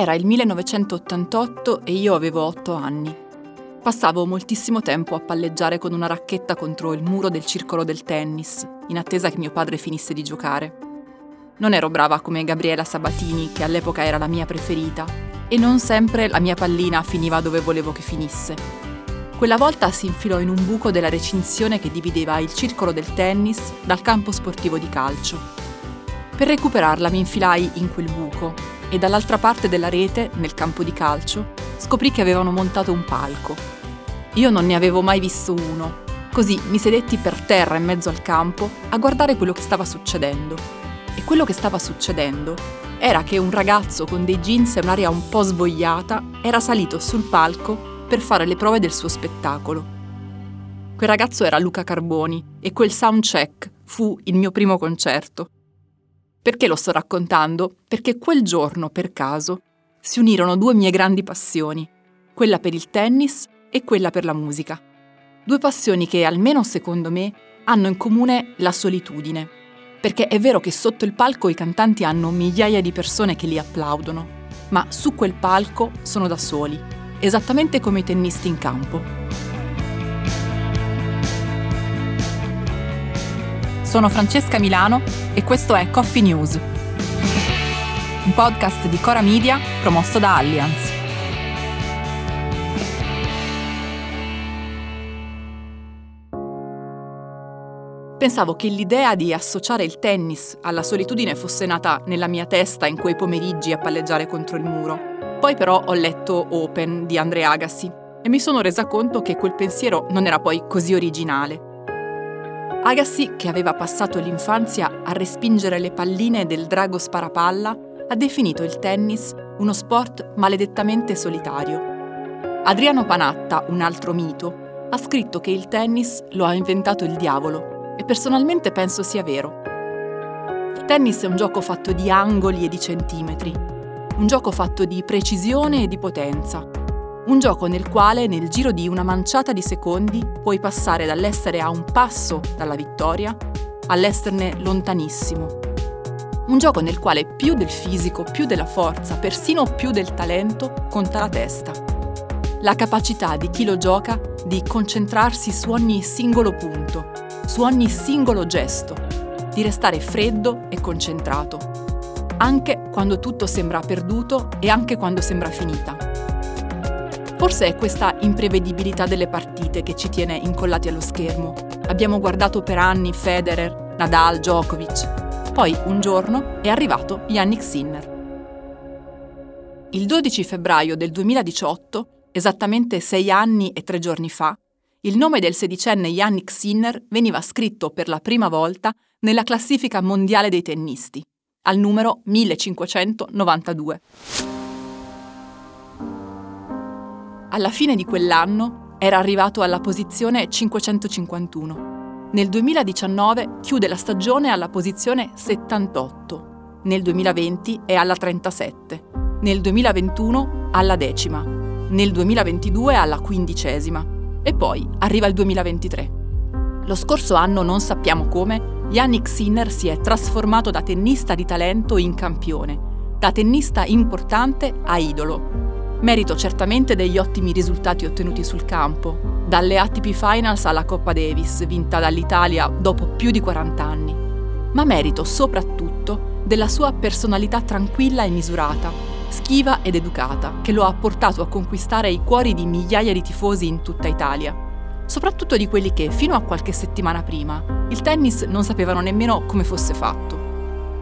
Era il 1988 e io avevo 8 anni. Passavo moltissimo tempo a palleggiare con una racchetta contro il muro del circolo del tennis, in attesa che mio padre finisse di giocare. Non ero brava come Gabriella Sabatini, che all'epoca era la mia preferita, e non sempre la mia pallina finiva dove volevo che finisse. Quella volta si infilò in un buco della recinzione che divideva il circolo del tennis dal campo sportivo di calcio. Per recuperarla mi infilai in quel buco, e dall'altra parte della rete, nel campo di calcio, scoprì che avevano montato un palco. Io non ne avevo mai visto uno, così mi sedetti per terra in mezzo al campo a guardare quello che stava succedendo. E quello che stava succedendo era che un ragazzo con dei jeans e un'aria un po' svogliata era salito sul palco per fare le prove del suo spettacolo. Quel ragazzo era Luca Carboni e quel soundcheck fu il mio primo concerto. Perché lo sto raccontando? Perché quel giorno, per caso, si unirono due mie grandi passioni, quella per il tennis e quella per la musica. Due passioni che, almeno secondo me, hanno in comune la solitudine. Perché è vero che sotto il palco i cantanti hanno migliaia di persone che li applaudono, ma su quel palco sono da soli, esattamente come i tennisti in campo. Sono Francesca Milano e questo è Coffee News, un podcast di Cora Media promosso da Allianz. Pensavo che l'idea di associare il tennis alla solitudine fosse nata nella mia testa in quei pomeriggi a palleggiare contro il muro. Poi però ho letto Open di Andre Agassi e mi sono resa conto che quel pensiero non era poi così originale. Agassi, che aveva passato l'infanzia a respingere le palline del drago sparapalla, ha definito il tennis uno sport maledettamente solitario. Adriano Panatta, un altro mito, ha scritto che il tennis lo ha inventato il diavolo e personalmente penso sia vero. Il tennis è un gioco fatto di angoli e di centimetri, un gioco fatto di precisione e di potenza, un gioco nel quale, nel giro di una manciata di secondi, puoi passare dall'essere a un passo dalla vittoria all'esserne lontanissimo. Un gioco nel quale più del fisico, più della forza, persino più del talento, conta la testa. La capacità di chi lo gioca di concentrarsi su ogni singolo punto, su ogni singolo gesto, di restare freddo e concentrato, anche quando tutto sembra perduto e anche quando sembra finita. Forse è questa imprevedibilità delle partite che ci tiene incollati allo schermo. Abbiamo guardato per anni Federer, Nadal, Djokovic. Poi un giorno è arrivato Jannik Sinner. Il 12 febbraio del 2018, esattamente 6 anni e 3 giorni fa, il nome del 16enne Jannik Sinner veniva scritto per la prima volta nella classifica mondiale dei tennisti, al numero 1592. Alla fine di quell'anno era arrivato alla posizione 551. Nel 2019 chiude la stagione alla posizione 78. Nel 2020 è alla 37. Nel 2021 alla 10ª. Nel 2022 alla 15ª. E poi arriva il 2023. Lo scorso anno, non sappiamo come, Jannik Sinner si è trasformato da tennista di talento in campione, da tennista importante a idolo. Merito certamente degli ottimi risultati ottenuti sul campo, dalle ATP Finals alla Coppa Davis, vinta dall'Italia dopo più di 40 anni, ma merito soprattutto della sua personalità tranquilla e misurata, schiva ed educata, che lo ha portato a conquistare i cuori di migliaia di tifosi in tutta Italia, soprattutto di quelli che, fino a qualche settimana prima, il tennis non sapevano nemmeno come fosse fatto.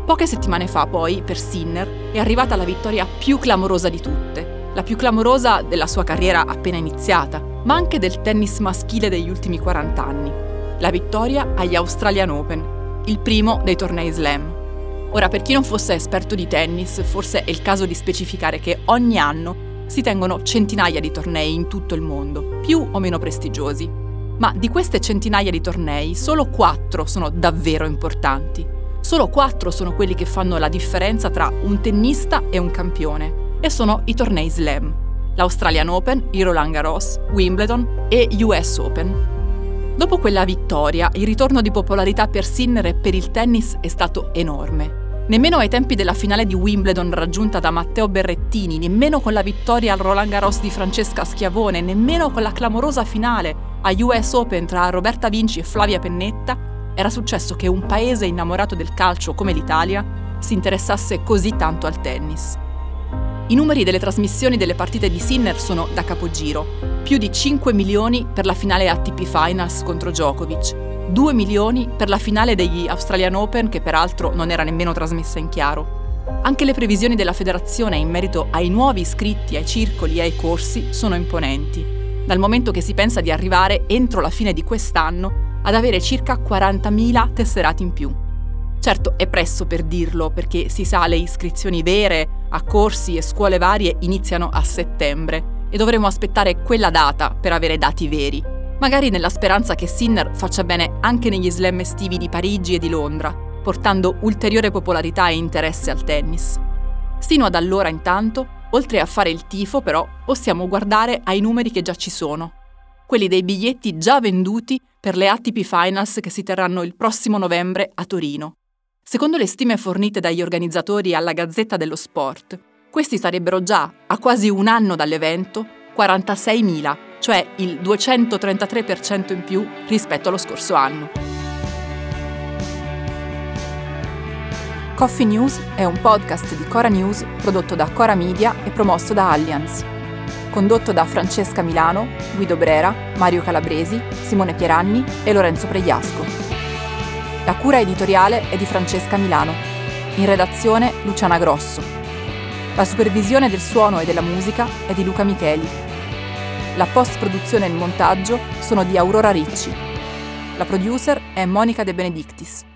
Poche settimane fa, poi, per Sinner, è arrivata la vittoria più clamorosa di tutte, la più clamorosa della sua carriera appena iniziata, ma anche del tennis maschile degli ultimi 40 anni. La vittoria agli Australian Open, il primo dei tornei slam. Ora, per chi non fosse esperto di tennis, forse è il caso di specificare che ogni anno si tengono centinaia di tornei in tutto il mondo, più o meno prestigiosi. Ma di queste centinaia di tornei, solo 4 sono davvero importanti. Solo 4 sono quelli che fanno la differenza tra un tennista e un campione. E sono i tornei slam, l'Australian Open, il Roland Garros, Wimbledon e US Open. Dopo quella vittoria, il ritorno di popolarità per Sinner e per il tennis è stato enorme. Nemmeno ai tempi della finale di Wimbledon raggiunta da Matteo Berrettini, nemmeno con la vittoria al Roland Garros di Francesca Schiavone, nemmeno con la clamorosa finale a US Open tra Roberta Vinci e Flavia Pennetta, era successo che un paese innamorato del calcio come l'Italia si interessasse così tanto al tennis. I numeri delle trasmissioni delle partite di Sinner sono da capogiro. Più di 5 milioni per la finale ATP Finals contro Djokovic. 2 milioni per la finale degli Australian Open, che peraltro non era nemmeno trasmessa in chiaro. Anche le previsioni della federazione in merito ai nuovi iscritti, ai circoli e ai corsi sono imponenti, dal momento che si pensa di arrivare entro la fine di quest'anno ad avere circa 40.000 tesserati in più. Certo, è presto per dirlo, perché si sa le iscrizioni vere a corsi e scuole varie iniziano a settembre e dovremo aspettare quella data per avere dati veri. Magari nella speranza che Sinner faccia bene anche negli slam estivi di Parigi e di Londra, portando ulteriore popolarità e interesse al tennis. Sino ad allora, intanto, oltre a fare il tifo, però, possiamo guardare ai numeri che già ci sono. Quelli dei biglietti già venduti per le ATP Finals che si terranno il prossimo novembre a Torino. Secondo le stime fornite dagli organizzatori alla Gazzetta dello Sport, questi sarebbero già, a quasi un anno dall'evento, 46.000, cioè il 233% in più rispetto allo scorso anno. Coffee News è un podcast di Cora News prodotto da Cora Media e promosso da Allianz. Condotto da Francesca Milano, Guido Brera, Mario Calabresi, Simone Pieranni e Lorenzo Pregliasco. La cura editoriale è di Francesca Milano. In redazione Luciana Grosso. La supervisione del suono e della musica è di Luca Micheli. La post-produzione e il montaggio sono di Aurora Ricci. La producer è Monica De Benedictis.